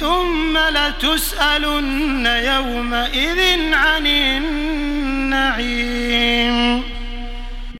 ثم لتسألن يومئذ عن النعيم.